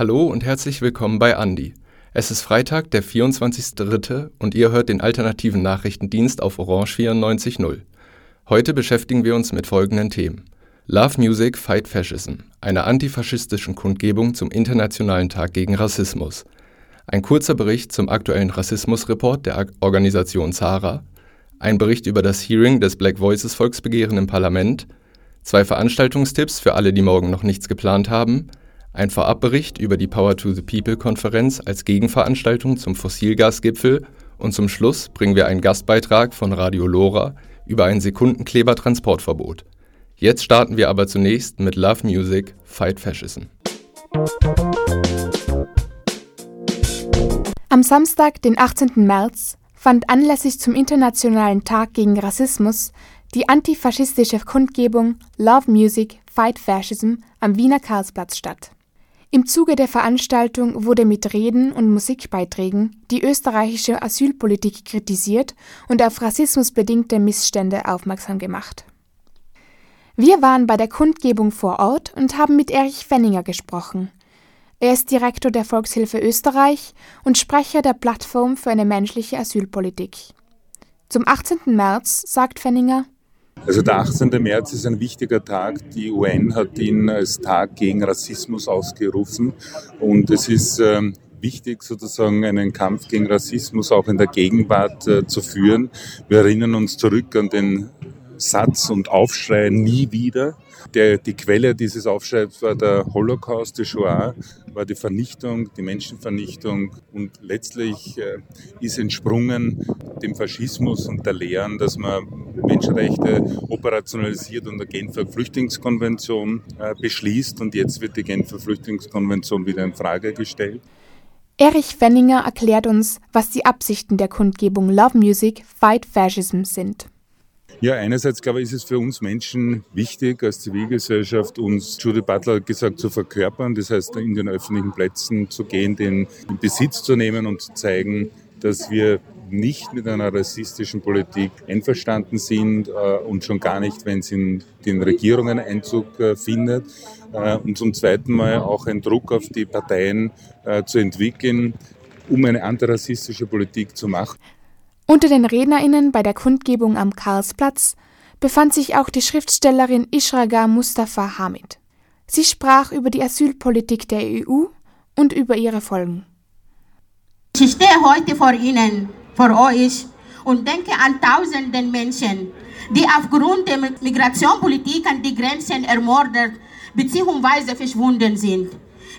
Hallo und herzlich willkommen bei Andi. Es ist Freitag, der 24.03. und ihr hört den alternativen Nachrichtendienst auf Orange 94.0. Heute beschäftigen wir uns mit folgenden Themen. Love Music Fight Fascism, einer antifaschistischen Kundgebung zum Internationalen Tag gegen Rassismus. Ein kurzer Bericht zum aktuellen Rassismusreport der Organisation ZARA. Ein Bericht über das Hearing des Black Voices Volksbegehren im Parlament. 2 Veranstaltungstipps für alle, die morgen noch nichts geplant haben. Ein Vorabbericht über die Power to the People-Konferenz als Gegenveranstaltung zum Fossilgasgipfel und zum Schluss bringen wir einen Gastbeitrag von Radio Lora über ein Sekundenkleber-Transportverbot. Jetzt starten wir aber zunächst mit Love Music, Fight Fascism. Am Samstag, den 18. März, fand anlässlich zum Internationalen Tag gegen Rassismus die antifaschistische Kundgebung Love Music, Fight Fascism am Wiener Karlsplatz statt. Im Zuge der Veranstaltung wurde mit Reden und Musikbeiträgen die österreichische Asylpolitik kritisiert und auf rassismusbedingte Missstände aufmerksam gemacht. Wir waren bei der Kundgebung vor Ort und haben mit Erich Fenninger gesprochen. Er ist Direktor der Volkshilfe Österreich und Sprecher der Plattform für eine menschliche Asylpolitik. Zum 18. März sagt Fenninger: Also der 18. März ist ein wichtiger Tag. Die UN hat ihn als Tag gegen Rassismus ausgerufen und es ist wichtig, sozusagen einen Kampf gegen Rassismus auch in der Gegenwart zu führen. Wir erinnern uns zurück an den Satz und Aufschrei nie wieder. Die Quelle dieses Aufschreibs war der Holocaust, die Shoah, war die Vernichtung, die Menschenvernichtung und letztlich ist entsprungen dem Faschismus und der Lehren, dass man Menschenrechte operationalisiert und der Genfer Flüchtlingskonvention beschließt und jetzt wird die Genfer Flüchtlingskonvention wieder in Frage gestellt. Erich Fenninger erklärt uns, was die Absichten der Kundgebung Love Music, Fight Fascism sind. Ja, einerseits, glaube ich, ist es für uns Menschen wichtig, als Zivilgesellschaft, uns, Judith Butler hat gesagt, zu verkörpern. Das heißt, in den öffentlichen Plätzen zu gehen, den in Besitz zu nehmen und zu zeigen, dass wir nicht mit einer rassistischen Politik einverstanden sind und schon gar nicht, wenn es in den Regierungen Einzug findet. Und zum zweiten Mal auch einen Druck auf die Parteien zu entwickeln, um eine antirassistische Politik zu machen. Unter den RednerInnen bei der Kundgebung am Karlsplatz befand sich auch die Schriftstellerin Ishraga Mustafa Hamid. Sie sprach über die Asylpolitik der EU und über ihre Folgen. Ich stehe heute vor Ihnen, vor euch und denke an tausenden Menschen, die aufgrund der Migrationspolitik an die Grenzen ermordet bzw. verschwunden sind.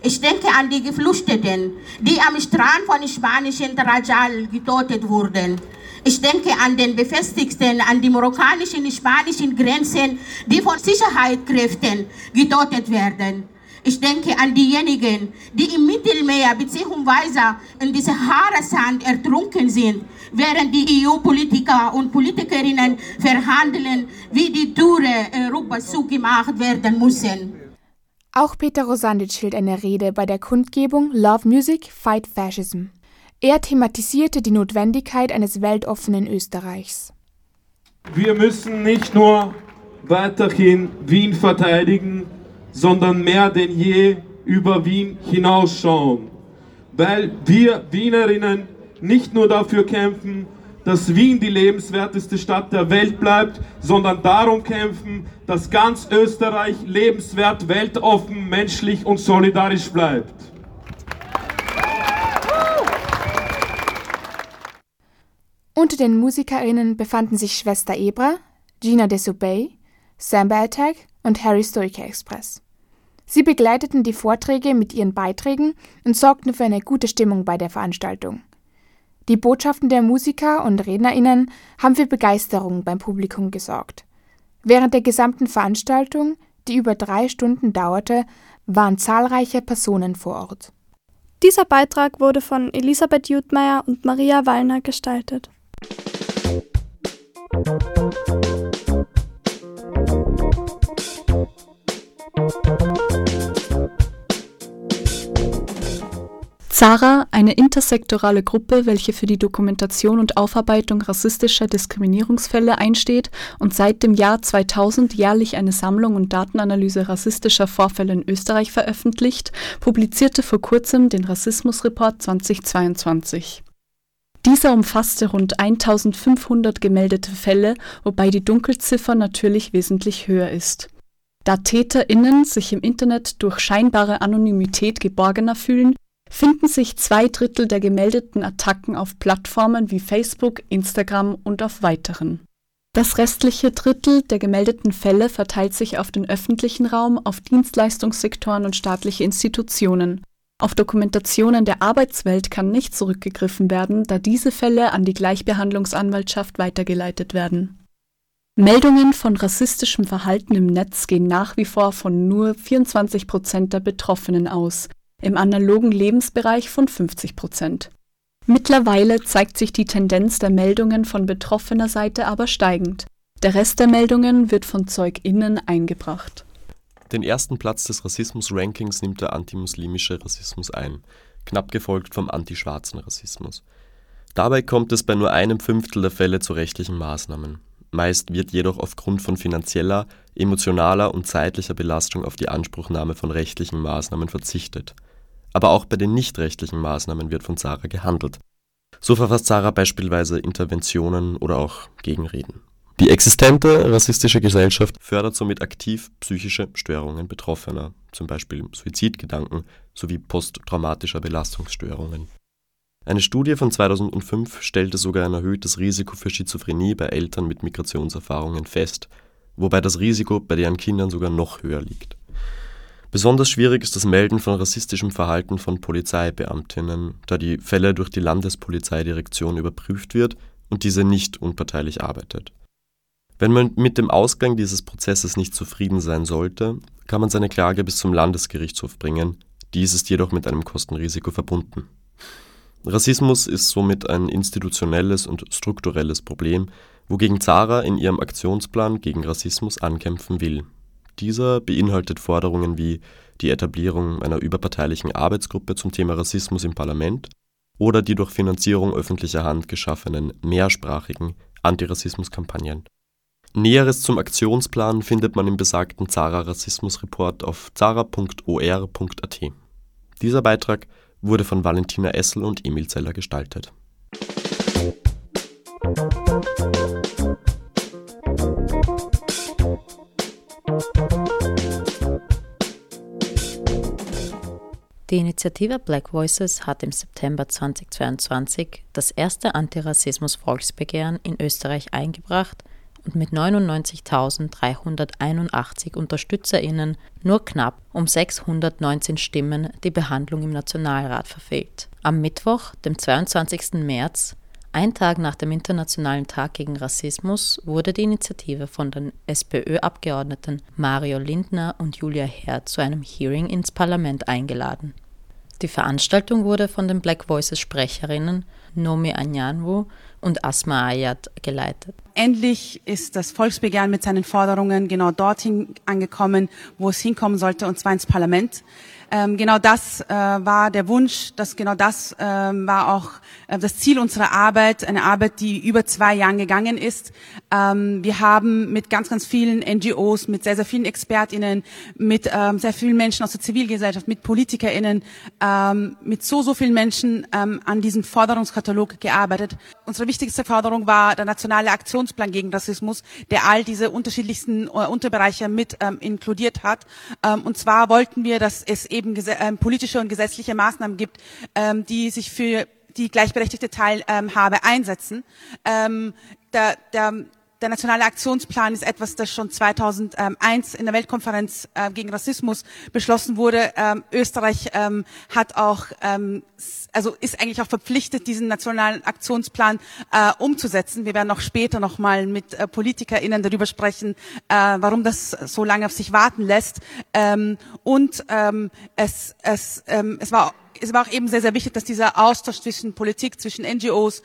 Ich denke an die Geflüchteten, die am Strand von spanischen Tarajal getötet wurden. Ich denke an den Befestigten, an die marokkanischen-spanischen Grenzen, die von Sicherheitskräften getötet werden. Ich denke an diejenigen, die im Mittelmeer bzw. in diesem Sahara-Sand ertrunken sind, während die EU-Politiker und Politikerinnen verhandeln, wie die Türe Europas zugemacht werden müssen. Auch Peter Rosanditsch hielt eine Rede bei der Kundgebung Love Music, Fight Fascism. Er thematisierte die Notwendigkeit eines weltoffenen Österreichs. Wir müssen nicht nur weiterhin Wien verteidigen, sondern mehr denn je über Wien hinausschauen, weil wir Wienerinnen nicht nur dafür kämpfen, dass Wien die lebenswerteste Stadt der Welt bleibt, sondern darum kämpfen, dass ganz Österreich lebenswert, weltoffen, menschlich und solidarisch bleibt. Unter den MusikerInnen befanden sich Schwester Ebra, Gina Desoubey, Samba Attack und Harry Stoic Express. Sie begleiteten die Vorträge mit ihren Beiträgen und sorgten für eine gute Stimmung bei der Veranstaltung. Die Botschaften der Musiker und RednerInnen haben für Begeisterung beim Publikum gesorgt. Während der gesamten Veranstaltung, die über 3 Stunden dauerte, waren zahlreiche Personen vor Ort. Dieser Beitrag wurde von Elisabeth Judmaier und Maria Wallner gestaltet. ZARA, eine intersektorale Gruppe, welche für die Dokumentation und Aufarbeitung rassistischer Diskriminierungsfälle einsteht und seit dem Jahr 2000 jährlich eine Sammlung und Datenanalyse rassistischer Vorfälle in Österreich veröffentlicht, publizierte vor kurzem den Rassismusreport 2022. Dieser umfasste rund 1500 gemeldete Fälle, wobei die Dunkelziffer natürlich wesentlich höher ist. Da TäterInnen sich im Internet durch scheinbare Anonymität geborgener fühlen, finden sich 2/3 der gemeldeten Attacken auf Plattformen wie Facebook, Instagram und auf weiteren. Das restliche Drittel der gemeldeten Fälle verteilt sich auf den öffentlichen Raum, auf Dienstleistungssektoren und staatliche Institutionen. Auf Dokumentationen der Arbeitswelt kann nicht zurückgegriffen werden, da diese Fälle an die Gleichbehandlungsanwaltschaft weitergeleitet werden. Meldungen von rassistischem Verhalten im Netz gehen nach wie vor von nur 24% der Betroffenen aus. Im analogen Lebensbereich von 50%. Mittlerweile zeigt sich die Tendenz der Meldungen von betroffener Seite aber steigend. Der Rest der Meldungen wird von ZeugInnen eingebracht. Den ersten Platz des Rassismus-Rankings nimmt der antimuslimische Rassismus ein, knapp gefolgt vom antischwarzen Rassismus. Dabei kommt es bei nur einem Fünftel der Fälle zu rechtlichen Maßnahmen. Meist wird jedoch aufgrund von finanzieller, emotionaler und zeitlicher Belastung auf die Anspruchnahme von rechtlichen Maßnahmen verzichtet. Aber auch bei den nichtrechtlichen Maßnahmen wird von ZARA gehandelt. So verfasst ZARA beispielsweise Interventionen oder auch Gegenreden. Die existente rassistische Gesellschaft fördert somit aktiv psychische Störungen Betroffener, zum Beispiel Suizidgedanken sowie posttraumatischer Belastungsstörungen. Eine Studie von 2005 stellte sogar ein erhöhtes Risiko für Schizophrenie bei Eltern mit Migrationserfahrungen fest, wobei das Risiko bei deren Kindern sogar noch höher liegt. Besonders schwierig ist das Melden von rassistischem Verhalten von Polizeibeamtinnen, da die Fälle durch die Landespolizeidirektion überprüft wird und diese nicht unparteilich arbeitet. Wenn man mit dem Ausgang dieses Prozesses nicht zufrieden sein sollte, kann man seine Klage bis zum Landesgerichtshof bringen. Dies ist jedoch mit einem Kostenrisiko verbunden. Rassismus ist somit ein institutionelles und strukturelles Problem, wogegen ZARA in ihrem Aktionsplan gegen Rassismus ankämpfen will. Dieser beinhaltet Forderungen wie die Etablierung einer überparteilichen Arbeitsgruppe zum Thema Rassismus im Parlament oder die durch Finanzierung öffentlicher Hand geschaffenen mehrsprachigen Antirassismuskampagnen. Näheres zum Aktionsplan findet man im besagten ZARA-Rassismus-Report auf zara.or.at. Dieser Beitrag wurde von Valentina Essl und Emil Zeller gestaltet. Die Initiative Black Voices hat im September 2022 das erste Antirassismus-Volksbegehren in Österreich eingebracht und mit 99.381 UnterstützerInnen nur knapp um 619 Stimmen die Behandlung im Nationalrat verfehlt. Am Mittwoch, dem 22. März, ein Tag nach dem Internationalen Tag gegen Rassismus, wurde die Initiative von den SPÖ-Abgeordneten Mario Lindner und Julia Herr zu einem Hearing ins Parlament eingeladen. Die Veranstaltung wurde von den Black Voices-Sprecherinnen Nomi Anyanwu und Asma Aiad geleitet. Endlich ist das Volksbegehren mit seinen Forderungen genau dorthin angekommen, wo es hinkommen sollte, und zwar ins Parlament. Genau das war der Wunsch, das war auch das Ziel unserer Arbeit, eine Arbeit, die über 2 Jahren gegangen ist. Wir haben mit ganz, ganz vielen NGOs, mit sehr, sehr vielen ExpertInnen, mit sehr vielen Menschen aus der Zivilgesellschaft, mit PolitikerInnen, mit so vielen Menschen an diesem Forderungskatalog gearbeitet. Unsere wichtigste Forderung war der nationale Aktionsplan gegen Rassismus, der all diese unterschiedlichsten Unterbereiche mit inkludiert hat. Und zwar wollten wir, dass es eben politische und gesetzliche Maßnahmen gibt, die sich für die gleichberechtigte Teilhabe einsetzen. Der nationale Aktionsplan ist etwas, das schon 2001 in der Weltkonferenz gegen Rassismus beschlossen wurde. Österreich hat auch, also ist eigentlich auch verpflichtet, diesen nationalen Aktionsplan umzusetzen. Wir werden auch später nochmal mit PolitikerInnen darüber sprechen, warum das so lange auf sich warten lässt. Es war auch eben sehr, sehr wichtig, dass dieser Austausch zwischen Politik, zwischen NGOs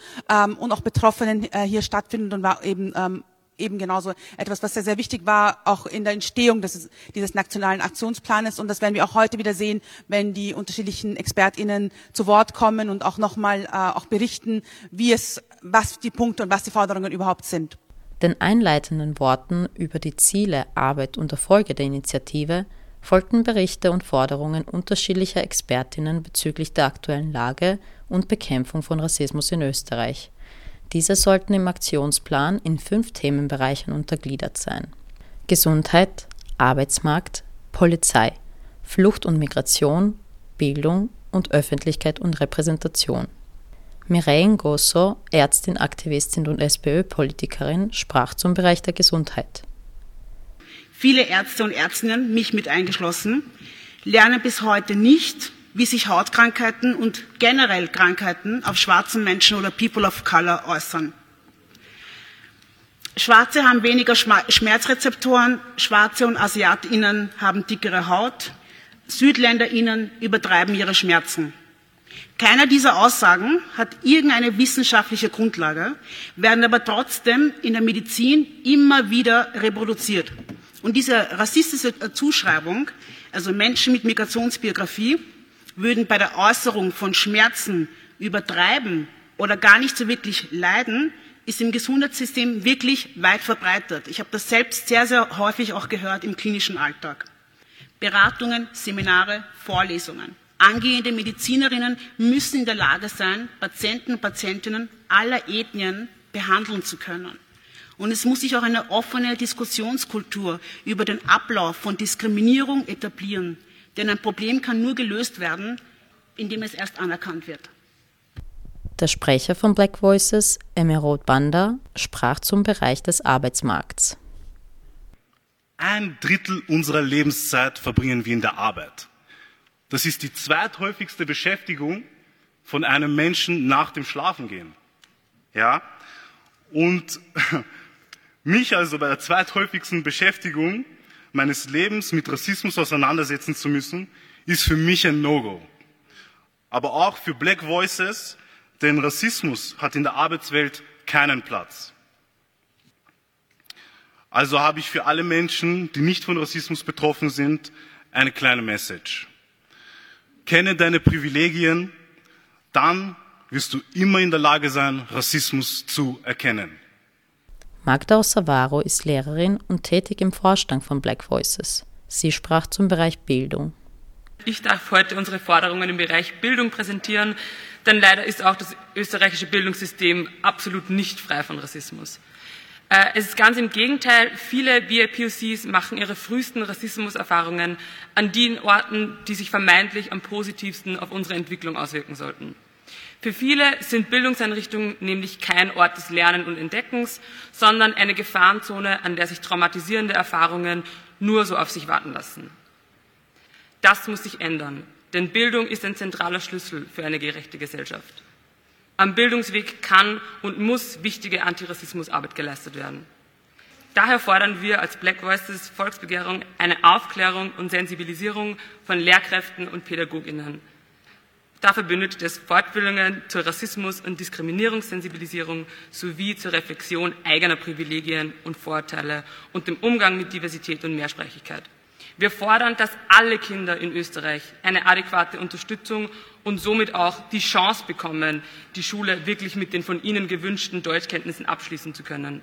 und auch Betroffenen hier stattfindet und war eben eben genauso etwas, was sehr, sehr wichtig war, auch in der Entstehung dieses nationalen Aktionsplanes. Und das werden wir auch heute wieder sehen, wenn die unterschiedlichen ExpertInnen zu Wort kommen und auch nochmal auch berichten, was die Punkte und was die Forderungen überhaupt sind. Den einleitenden Worten über die Ziele, Arbeit und Erfolge der Initiative folgten Berichte und Forderungen unterschiedlicher ExpertInnen bezüglich der aktuellen Lage und Bekämpfung von Rassismus in Österreich. Diese sollten im Aktionsplan in 5 Themenbereichen untergliedert sein: Gesundheit, Arbeitsmarkt, Polizei, Flucht und Migration, Bildung und Öffentlichkeit und Repräsentation. Mireille Ngosso, Ärztin, Aktivistin und SPÖ-Politikerin, sprach zum Bereich der Gesundheit. Viele Ärzte und Ärztinnen, mich mit eingeschlossen, lernen bis heute nicht, wie sich Hautkrankheiten und generell Krankheiten auf schwarzen Menschen oder People of Color äußern. Schwarze haben weniger Schmerzrezeptoren, Schwarze und AsiatInnen haben dickere Haut, SüdländerInnen übertreiben ihre Schmerzen. Keiner dieser Aussagen hat irgendeine wissenschaftliche Grundlage, werden aber trotzdem in der Medizin immer wieder reproduziert. Und diese rassistische Zuschreibung, also Menschen mit Migrationsbiografie, würden bei der Äußerung von Schmerzen übertreiben oder gar nicht so wirklich leiden, ist im Gesundheitssystem wirklich weit verbreitet. Ich habe das selbst sehr, sehr häufig auch gehört im klinischen Alltag. Beratungen, Seminare, Vorlesungen. Angehende Medizinerinnen müssen in der Lage sein, Patienten und Patientinnen aller Ethnien behandeln zu können. Und es muss sich auch eine offene Diskussionskultur über den Ablauf von Diskriminierung etablieren. Denn ein Problem kann nur gelöst werden, indem es erst anerkannt wird. Der Sprecher von Black Voices, Emerod Banda, sprach zum Bereich des Arbeitsmarkts. 1/3 unserer Lebenszeit verbringen wir in der Arbeit. Das ist die zweithäufigste Beschäftigung von einem Menschen nach dem Schlafengehen. Ja? Und mich also bei der zweithäufigsten Beschäftigung meines Lebens mit Rassismus auseinandersetzen zu müssen, ist für mich ein No-Go. Aber auch für Black Voices, denn Rassismus hat in der Arbeitswelt keinen Platz. Also habe ich für alle Menschen, die nicht von Rassismus betroffen sind, eine kleine Message. Kenne deine Privilegien, dann wirst du immer in der Lage sein, Rassismus zu erkennen. Magda Osavaro ist Lehrerin und tätig im Vorstand von Black Voices. Sie sprach zum Bereich Bildung. Ich darf heute unsere Forderungen im Bereich Bildung präsentieren, denn leider ist auch das österreichische Bildungssystem absolut nicht frei von Rassismus. Es ist ganz im Gegenteil, viele BIPOCs machen ihre frühesten Rassismuserfahrungen an den Orten, die sich vermeintlich am positivsten auf unsere Entwicklung auswirken sollten. Für viele sind Bildungseinrichtungen nämlich kein Ort des Lernens und Entdeckens, sondern eine Gefahrenzone, an der sich traumatisierende Erfahrungen nur so auf sich warten lassen. Das muss sich ändern, denn Bildung ist ein zentraler Schlüssel für eine gerechte Gesellschaft. Am Bildungsweg kann und muss wichtige Antirassismusarbeit geleistet werden. Daher fordern wir als Black Voices Volksbegehren eine Aufklärung und Sensibilisierung von Lehrkräften und PädagogInnen. Dafür benötigt es Fortbildungen zur Rassismus- und Diskriminierungssensibilisierung sowie zur Reflexion eigener Privilegien und Vorurteile und dem Umgang mit Diversität und Mehrsprachigkeit. Wir fordern, dass alle Kinder in Österreich eine adäquate Unterstützung und somit auch die Chance bekommen, die Schule wirklich mit den von ihnen gewünschten Deutschkenntnissen abschließen zu können.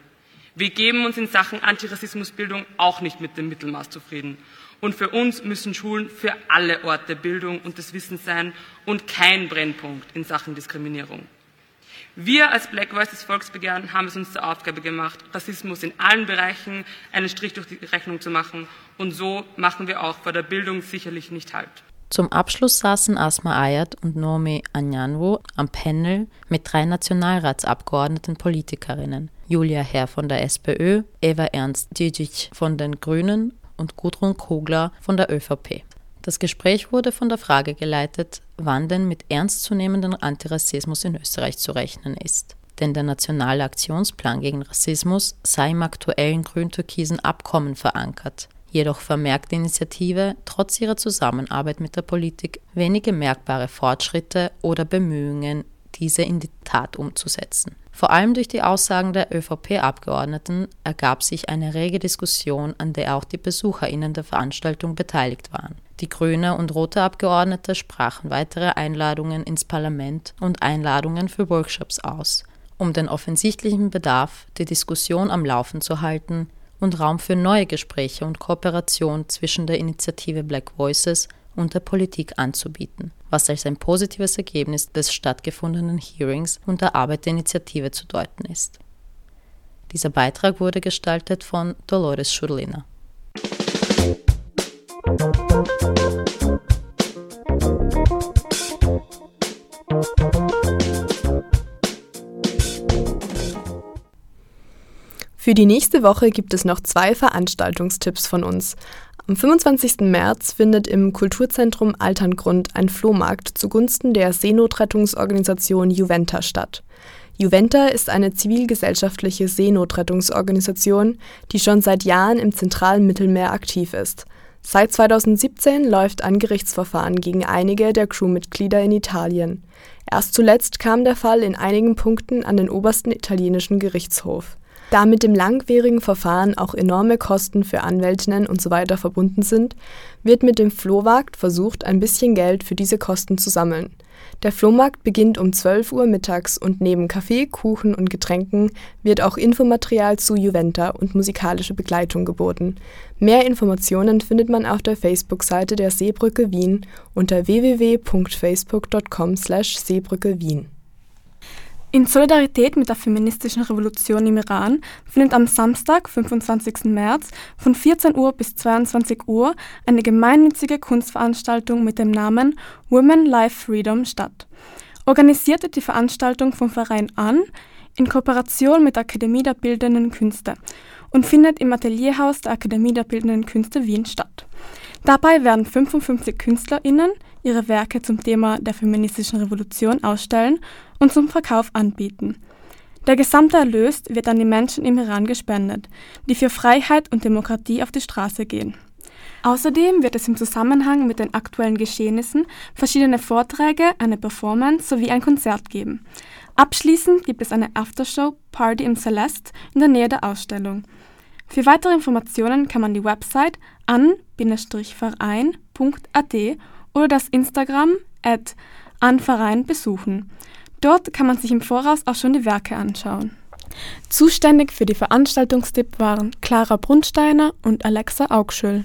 Wir geben uns in Sachen Antirassismusbildung auch nicht mit dem Mittelmaß zufrieden. Und für uns müssen Schulen für alle Orte der Bildung und des Wissens sein und kein Brennpunkt in Sachen Diskriminierung. Wir als Black Voices Volksbegehren haben es uns zur Aufgabe gemacht, Rassismus in allen Bereichen einen Strich durch die Rechnung zu machen. Und so machen wir auch vor der Bildung sicherlich nicht Halt. Zum Abschluss saßen Asma Aiad und Nomi Anyanwu am Panel mit 3 Nationalratsabgeordneten Politikerinnen. Julia Herr von der SPÖ, Eva Ernst-Dietig von den Grünen und Gudrun Kugler von der ÖVP. Das Gespräch wurde von der Frage geleitet, wann denn mit ernstzunehmendem Antirassismus in Österreich zu rechnen ist. Denn der nationale Aktionsplan gegen Rassismus sei im aktuellen grün-türkisen Abkommen verankert. Jedoch vermerkt die Initiative trotz ihrer Zusammenarbeit mit der Politik wenige merkbare Fortschritte oder Bemühungen, diese in die Tat umzusetzen. Vor allem durch die Aussagen der ÖVP-Abgeordneten ergab sich eine rege Diskussion, an der auch die BesucherInnen der Veranstaltung beteiligt waren. Die grüne und rote Abgeordnete sprachen weitere Einladungen ins Parlament und Einladungen für Workshops aus, um den offensichtlichen Bedarf, die Diskussion am Laufen zu halten und Raum für neue Gespräche und Kooperation zwischen der Initiative Black Voices und der Politik anzubieten, was als ein positives Ergebnis des stattgefundenen Hearings und der Arbeit der Initiative zu deuten ist. Dieser Beitrag wurde gestaltet von Dolores Schurlina. Für die nächste Woche gibt es noch 2 Veranstaltungstipps von uns. Am 25. März findet im Kulturzentrum Alterngrund ein Flohmarkt zugunsten der Seenotrettungsorganisation Iuventa statt. Iuventa ist eine zivilgesellschaftliche Seenotrettungsorganisation, die schon seit Jahren im zentralen Mittelmeer aktiv ist. Seit 2017 läuft ein Gerichtsverfahren gegen einige der Crewmitglieder in Italien. Erst zuletzt kam der Fall in einigen Punkten an den obersten italienischen Gerichtshof. Da mit dem langwierigen Verfahren auch enorme Kosten für Anwältinnen usw. verbunden sind, wird mit dem Flohmarkt versucht, ein bisschen Geld für diese Kosten zu sammeln. Der Flohmarkt beginnt um 12 Uhr mittags und neben Kaffee, Kuchen und Getränken wird auch Infomaterial zu Iuventa und musikalische Begleitung geboten. Mehr Informationen findet man auf der Facebook-Seite der Seebrücke Wien unter www.facebook.com/Seebrücke Wien. In Solidarität mit der feministischen Revolution im Iran findet am Samstag, 25. März von 14 Uhr bis 22 Uhr eine gemeinnützige Kunstveranstaltung mit dem Namen Women Life Freedom statt. Organisiert wird die Veranstaltung vom Verein An in Kooperation mit der Akademie der Bildenden Künste und findet im Atelierhaus der Akademie der Bildenden Künste Wien statt. Dabei werden 55 KünstlerInnen ihre Werke zum Thema der feministischen Revolution ausstellen und zum Verkauf anbieten. Der gesamte Erlös wird an die Menschen im Iran gespendet, die für Freiheit und Demokratie auf die Straße gehen. Außerdem wird es im Zusammenhang mit den aktuellen Geschehnissen verschiedene Vorträge, eine Performance sowie ein Konzert geben. Abschließend gibt es eine Aftershow-Party im Celeste in der Nähe der Ausstellung. Für weitere Informationen kann man die Website an-verein.at oder das Instagram @anverein besuchen. Dort kann man sich im Voraus auch schon die Werke anschauen. Zuständig für die Veranstaltungstipp waren Clara Brunsteiner und Alexa Augschöll.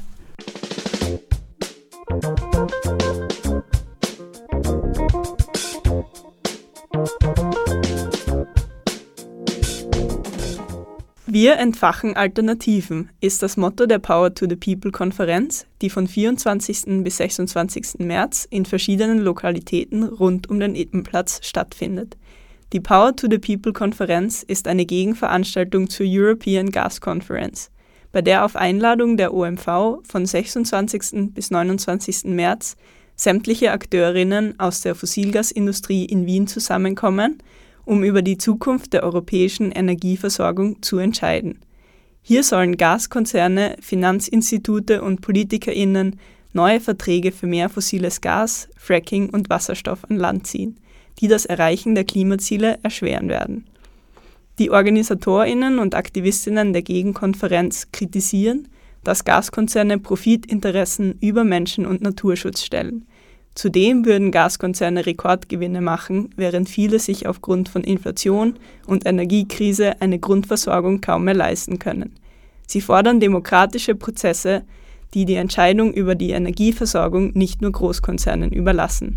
Wir entfachen Alternativen ist das Motto der Power to the People Konferenz, die von 24. bis 26. März in verschiedenen Lokalitäten rund um den Ippenplatz stattfindet. Die Power to the People Konferenz ist eine Gegenveranstaltung zur European Gas Conference, bei der auf Einladung der OMV von 26. bis 29. März sämtliche Akteurinnen aus der Fossilgasindustrie in Wien zusammenkommen, um über die Zukunft der europäischen Energieversorgung zu entscheiden. Hier sollen Gaskonzerne, Finanzinstitute und PolitikerInnen neue Verträge für mehr fossiles Gas, Fracking und Wasserstoff an Land ziehen, die das Erreichen der Klimaziele erschweren werden. Die OrganisatorInnen und AktivistInnen der Gegenkonferenz kritisieren, dass Gaskonzerne Profitinteressen über Menschen- und Naturschutz stellen. Zudem würden Gaskonzerne Rekordgewinne machen, während viele sich aufgrund von Inflation und Energiekrise eine Grundversorgung kaum mehr leisten können. Sie fordern demokratische Prozesse, die die Entscheidung über die Energieversorgung nicht nur Großkonzernen überlassen.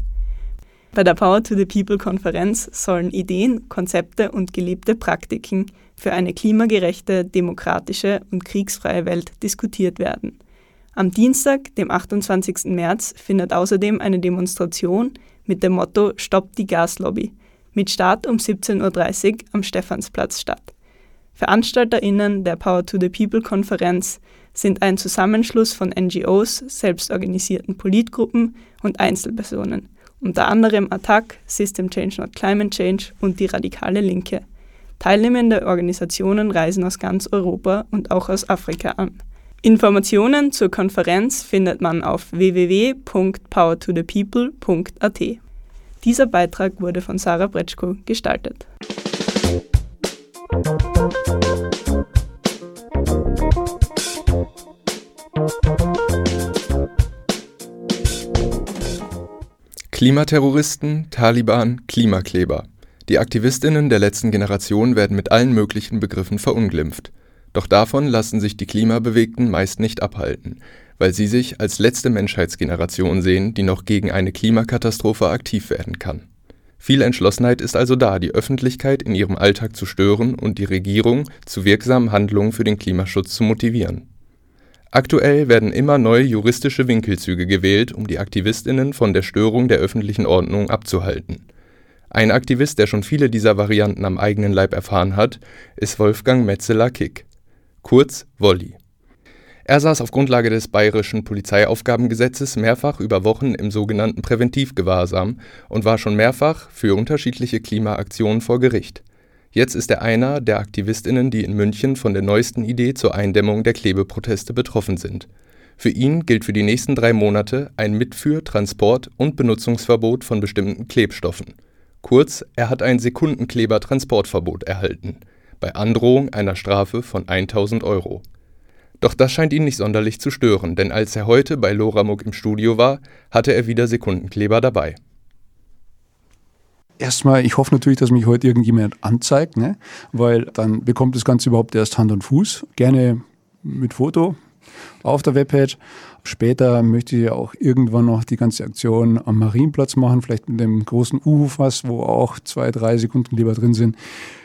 Bei der Power to the People Konferenz sollen Ideen, Konzepte und gelebte Praktiken für eine klimagerechte, demokratische und kriegsfreie Welt diskutiert werden. Am Dienstag, dem 28. März, findet außerdem eine Demonstration mit dem Motto „Stoppt die Gaslobby“ mit Start um 17.30 Uhr am Stephansplatz statt. VeranstalterInnen der Power to the People Konferenz sind ein Zusammenschluss von NGOs, selbstorganisierten Politgruppen und Einzelpersonen, unter anderem Attack, System Change Not Climate Change und die radikale Linke. Teilnehmende Organisationen reisen aus ganz Europa und auch aus Afrika an. Informationen zur Konferenz findet man auf www.powertothepeople.at. Dieser Beitrag wurde von Sarah Bretschko gestaltet. Klimaterroristen, Taliban, Klimakleber. Die AktivistInnen der letzten Generation werden mit allen möglichen Begriffen verunglimpft. Doch davon lassen sich die Klimabewegten meist nicht abhalten, weil sie sich als letzte Menschheitsgeneration sehen, die noch gegen eine Klimakatastrophe aktiv werden kann. Viel Entschlossenheit ist also da, die Öffentlichkeit in ihrem Alltag zu stören und die Regierung zu wirksamen Handlungen für den Klimaschutz zu motivieren. Aktuell werden immer neue juristische Winkelzüge gewählt, um die AktivistInnen von der Störung der öffentlichen Ordnung abzuhalten. Ein Aktivist, der schon viele dieser Varianten am eigenen Leib erfahren hat, ist Wolfgang Metzeler-Kick, kurz Wolli. Er saß auf Grundlage des bayerischen Polizeiaufgabengesetzes mehrfach über Wochen im sogenannten Präventivgewahrsam und war schon mehrfach für unterschiedliche Klimaaktionen vor Gericht. Jetzt ist er einer der AktivistInnen, die in München von der neuesten Idee zur Eindämmung der Klebeproteste betroffen sind. Für ihn gilt für die nächsten 3 Monate ein Mitführ-, Transport- und Benutzungsverbot von bestimmten Klebstoffen. Kurz, er hat ein Sekundenkleber-Transportverbot erhalten, bei Androhung einer Strafe von 1.000 €. Doch das scheint ihn nicht sonderlich zu stören, denn als er heute bei Loramuk im Studio war, hatte er wieder Sekundenkleber dabei. Erstmal, ich hoffe natürlich, dass mich heute irgendjemand anzeigt, ne? Weil dann bekommt das Ganze überhaupt erst Hand und Fuß. Gerne mit Foto auf der Webpage. Später möchte ich ja auch irgendwann noch die ganze Aktion am Marienplatz machen, vielleicht mit dem großen Uhu-Fass, wo auch 2-3 Sekundenkleber drin sind.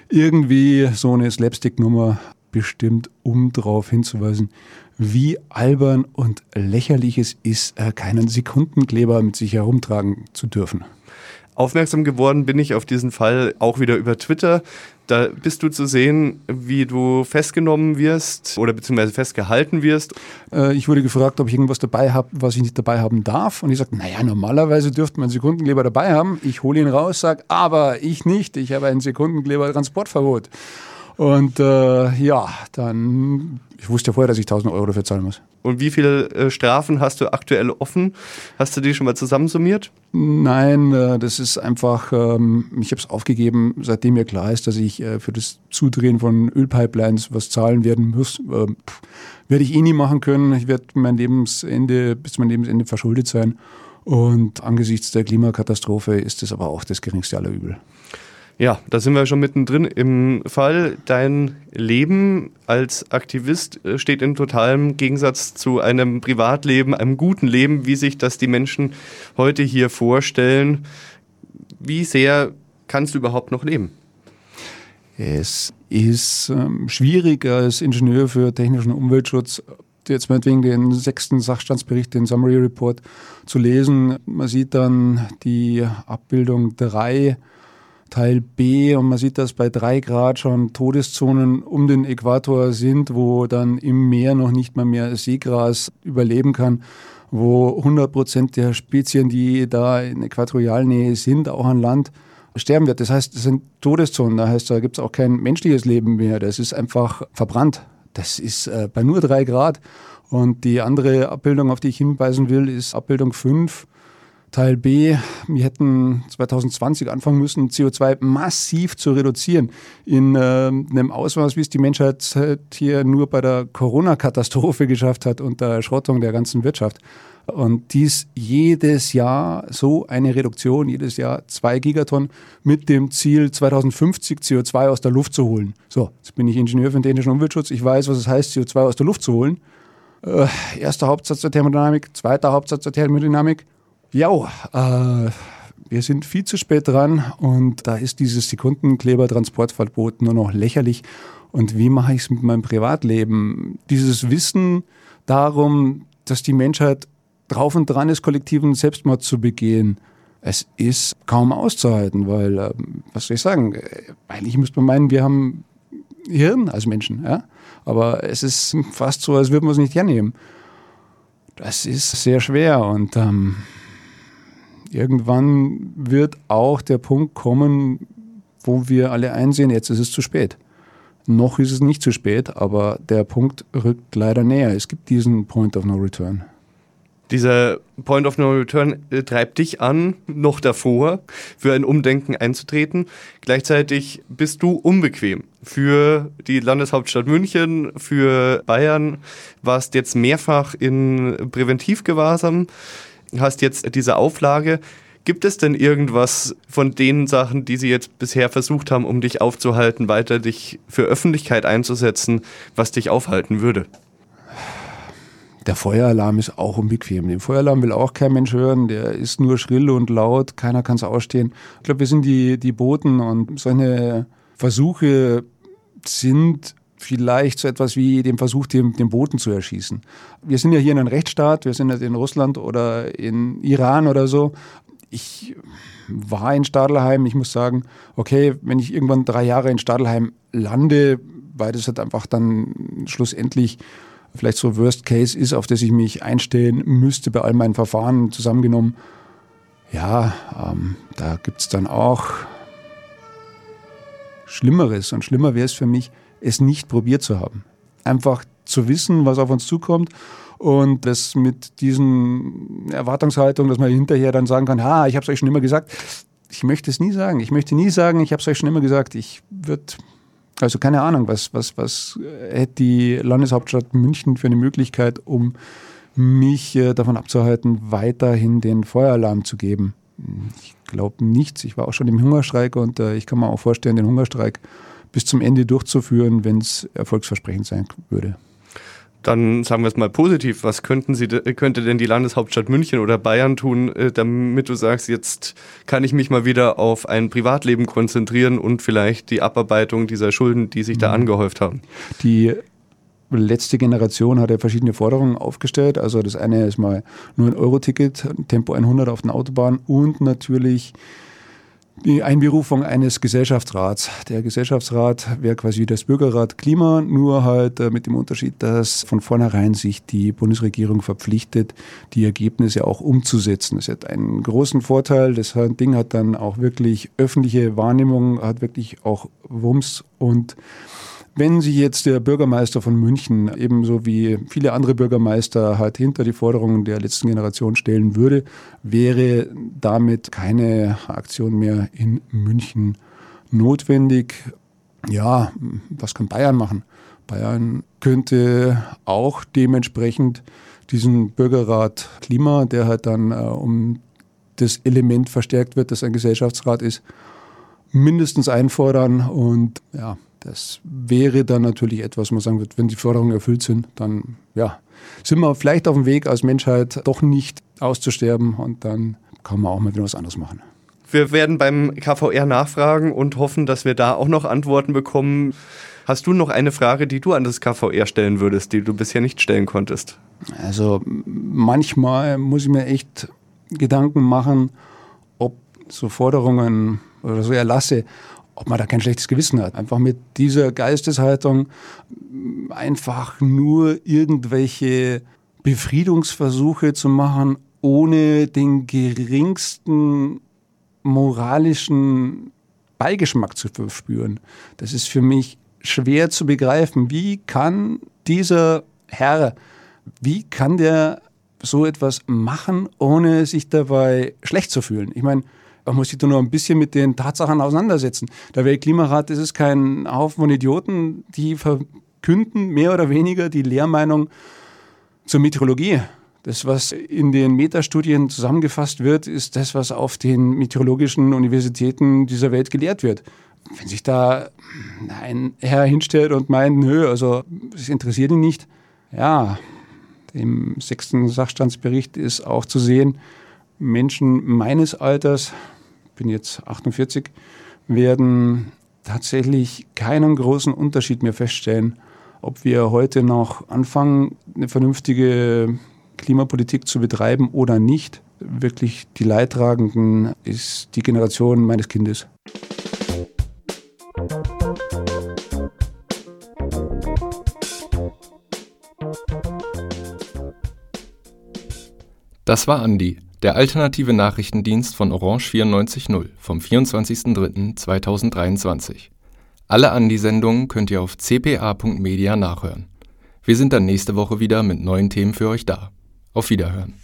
Irgendwie so eine Slapstick-Nummer bestimmt, um darauf hinzuweisen, wie albern und lächerlich es ist, keinen Sekundenkleber mit sich herumtragen zu dürfen. Aufmerksam geworden bin ich auf diesen Fall auch wieder über Twitter. Da bist du zu sehen, wie du festgenommen wirst oder beziehungsweise festgehalten wirst. Ich wurde gefragt, ob ich irgendwas dabei habe, was ich nicht dabei haben darf. Und ich sagte, naja, normalerweise dürfte man einen Sekundenkleber dabei haben. Ich hole ihn raus, sage, aber ich nicht. Ich habe ein Sekundenkleber-Transportverbot. Und dann, ich wusste ja vorher, dass ich 1.000 € dafür zahlen muss. Und wie viele Strafen hast du aktuell offen? Hast du die schon mal zusammensummiert? Nein, das ist einfach, ich habe es aufgegeben, seitdem mir klar ist, dass ich für das Zudrehen von Ölpipelines was zahlen werden muss. Werde ich eh nie machen können. Ich werde bis zu meinem Lebensende verschuldet sein. Und angesichts der Klimakatastrophe ist das aber auch das geringste aller Übel. Ja, da sind wir schon mittendrin im Fall. Dein Leben als Aktivist steht in totalem Gegensatz zu einem Privatleben, einem guten Leben, wie sich das die Menschen heute hier vorstellen. Wie sehr kannst du überhaupt noch leben? Es ist schwierig als Ingenieur für technischen Umweltschutz, jetzt meinetwegen den 6. Sachstandsbericht, den Summary Report, zu lesen. Man sieht dann die Abbildung 3. Teil B, und man sieht, dass bei 3 Grad schon Todeszonen um den Äquator sind, wo dann im Meer noch nicht mal mehr Seegras überleben kann, wo 100% der Spezien, die da in Äquatorialnähe sind, auch an Land sterben wird. Das heißt, das sind Todeszonen, das heißt, da gibt es auch kein menschliches Leben mehr, das ist einfach verbrannt. Das ist bei nur 3 Grad. Und die andere Abbildung, auf die ich hinweisen will, ist Abbildung 5. Teil B, wir hätten 2020 anfangen müssen, CO2 massiv zu reduzieren. In einem Ausmaß, wie es die Menschheit hier nur bei der Corona-Katastrophe geschafft hat und der Schrottung der ganzen Wirtschaft. Und dies jedes Jahr so eine Reduktion, jedes Jahr 2 Gigatonnen mit dem Ziel, 2050 CO2 aus der Luft zu holen. So, jetzt bin ich Ingenieur für den technischen Umweltschutz, ich weiß, was es heißt, CO2 aus der Luft zu holen. Erster Hauptsatz der Thermodynamik, zweiter Hauptsatz der Thermodynamik. Ja, wir sind viel zu spät dran und da ist dieses Sekundenkleber-Transportverbot nur noch lächerlich. Und wie mache ich es mit meinem Privatleben? Dieses Wissen darum, dass die Menschheit drauf und dran ist, kollektiven Selbstmord zu begehen, es ist kaum auszuhalten, weil, was soll ich sagen, eigentlich müsste man meinen, wir haben Hirn als Menschen, ja? Aber es ist fast so, als würden wir es nicht hernehmen. Das ist sehr schwer und irgendwann wird auch der Punkt kommen, wo wir alle einsehen, jetzt ist es zu spät. Noch ist es nicht zu spät, aber der Punkt rückt leider näher. Es gibt diesen Point of No Return. Dieser Point of No Return treibt dich an, noch davor für ein Umdenken einzutreten. Gleichzeitig bist du unbequem für die Landeshauptstadt München, für Bayern, warst jetzt mehrfach in Präventivgewahrsam, hast jetzt diese Auflage. Gibt es denn irgendwas von den Sachen, die sie jetzt bisher versucht haben, um dich aufzuhalten, weiter dich für Öffentlichkeit einzusetzen, was dich aufhalten würde? Der Feueralarm ist auch unbequem. Den Feueralarm will auch kein Mensch hören. Der ist nur schrill und laut. Keiner kann es ausstehen. Ich glaube, wir sind die Boten und solche Versuche sind vielleicht so etwas wie dem Versuch, den Boten zu erschießen. Wir sind ja hier in einem Rechtsstaat. Wir sind ja in Russland oder in Iran oder so. Ich war in Stadelheim. Ich muss sagen, okay, wenn ich irgendwann 3 Jahre in Stadelheim lande, weil das halt einfach dann schlussendlich vielleicht so Worst Case ist, auf das ich mich einstellen müsste bei all meinen Verfahren zusammengenommen. Ja, da gibt es dann auch Schlimmeres. Und schlimmer wäre es für mich, es nicht probiert zu haben. Einfach zu wissen, was auf uns zukommt und das mit diesen Erwartungshaltungen, dass man hinterher dann sagen kann, ha, ich habe es euch schon immer gesagt. Ich möchte es nie sagen. Ich möchte nie sagen, ich habe es euch schon immer gesagt. Ich würde... Also keine Ahnung, was hätte die Landeshauptstadt München für eine Möglichkeit, um mich davon abzuhalten, weiterhin den Feueralarm zu geben? Ich glaube nichts. Ich war auch schon im Hungerstreik und ich kann mir auch vorstellen, den Hungerstreik bis zum Ende durchzuführen, wenn es erfolgsversprechend sein würde. Dann sagen wir es mal positiv. Was könnte denn die Landeshauptstadt München oder Bayern tun, damit du sagst, jetzt kann ich mich mal wieder auf ein Privatleben konzentrieren und vielleicht die Abarbeitung dieser Schulden, die sich da angehäuft haben? Die letzte Generation hat ja verschiedene Forderungen aufgestellt. Also das eine ist mal nur ein Euro-Ticket, Tempo 100 auf den Autobahnen und natürlich die Einberufung eines Gesellschaftsrats. Der Gesellschaftsrat wäre quasi das Bürgerrat Klima, nur halt mit dem Unterschied, dass von vornherein sich die Bundesregierung verpflichtet, die Ergebnisse auch umzusetzen. Das hat einen großen Vorteil. Das Ding hat dann auch wirklich öffentliche Wahrnehmung, hat wirklich auch Wumms. Und wenn sich jetzt der Bürgermeister von München ebenso wie viele andere Bürgermeister halt hinter die Forderungen der letzten Generation stellen würde, wäre damit keine Aktion mehr in München notwendig. Ja, was kann Bayern machen? Bayern könnte auch dementsprechend diesen Bürgerrat Klima, der halt dann um das Element verstärkt wird, das ein Gesellschaftsrat ist, mindestens einfordern und ja, das wäre dann natürlich etwas, man sagen wird, wenn die Forderungen erfüllt sind, dann ja, sind wir vielleicht auf dem Weg als Menschheit doch nicht auszusterben und dann kann man auch mal wieder was anderes machen. Wir werden beim KVR nachfragen und hoffen, dass wir da auch noch Antworten bekommen. Hast du noch eine Frage, die du an das KVR stellen würdest, die du bisher nicht stellen konntest? Also manchmal muss ich mir echt Gedanken machen, ob so Forderungen oder so Erlasse, ob man da kein schlechtes Gewissen hat. Einfach mit dieser Geisteshaltung einfach nur irgendwelche Befriedungsversuche zu machen, ohne den geringsten moralischen Beigeschmack zu verspüren. Das ist für mich schwer zu begreifen. Wie kann dieser Herr, wie kann der so etwas machen, ohne sich dabei schlecht zu fühlen? Ich meine, man muss sich doch nur ein bisschen mit den Tatsachen auseinandersetzen. Der Weltklimarat ist es kein Haufen von Idioten, die verkünden mehr oder weniger die Lehrmeinung zur Meteorologie. Das, was in den Metastudien zusammengefasst wird, ist das, was auf den meteorologischen Universitäten dieser Welt gelehrt wird. Wenn sich da ein Herr hinstellt und meint, nö, also es interessiert ihn nicht, ja, im 6. Sachstandsbericht ist auch zu sehen, Menschen meines Alters, ich bin jetzt 48, werden tatsächlich keinen großen Unterschied mehr feststellen, ob wir heute noch anfangen, eine vernünftige Klimapolitik zu betreiben oder nicht. Wirklich die Leidtragenden ist die Generation meines Kindes. Das war Andi, der alternative Nachrichtendienst von Orange 94.0 vom 24.03.2023. Alle Andi-Sendungen könnt ihr auf cpa.media nachhören. Wir sind dann nächste Woche wieder mit neuen Themen für euch da. Auf Wiederhören.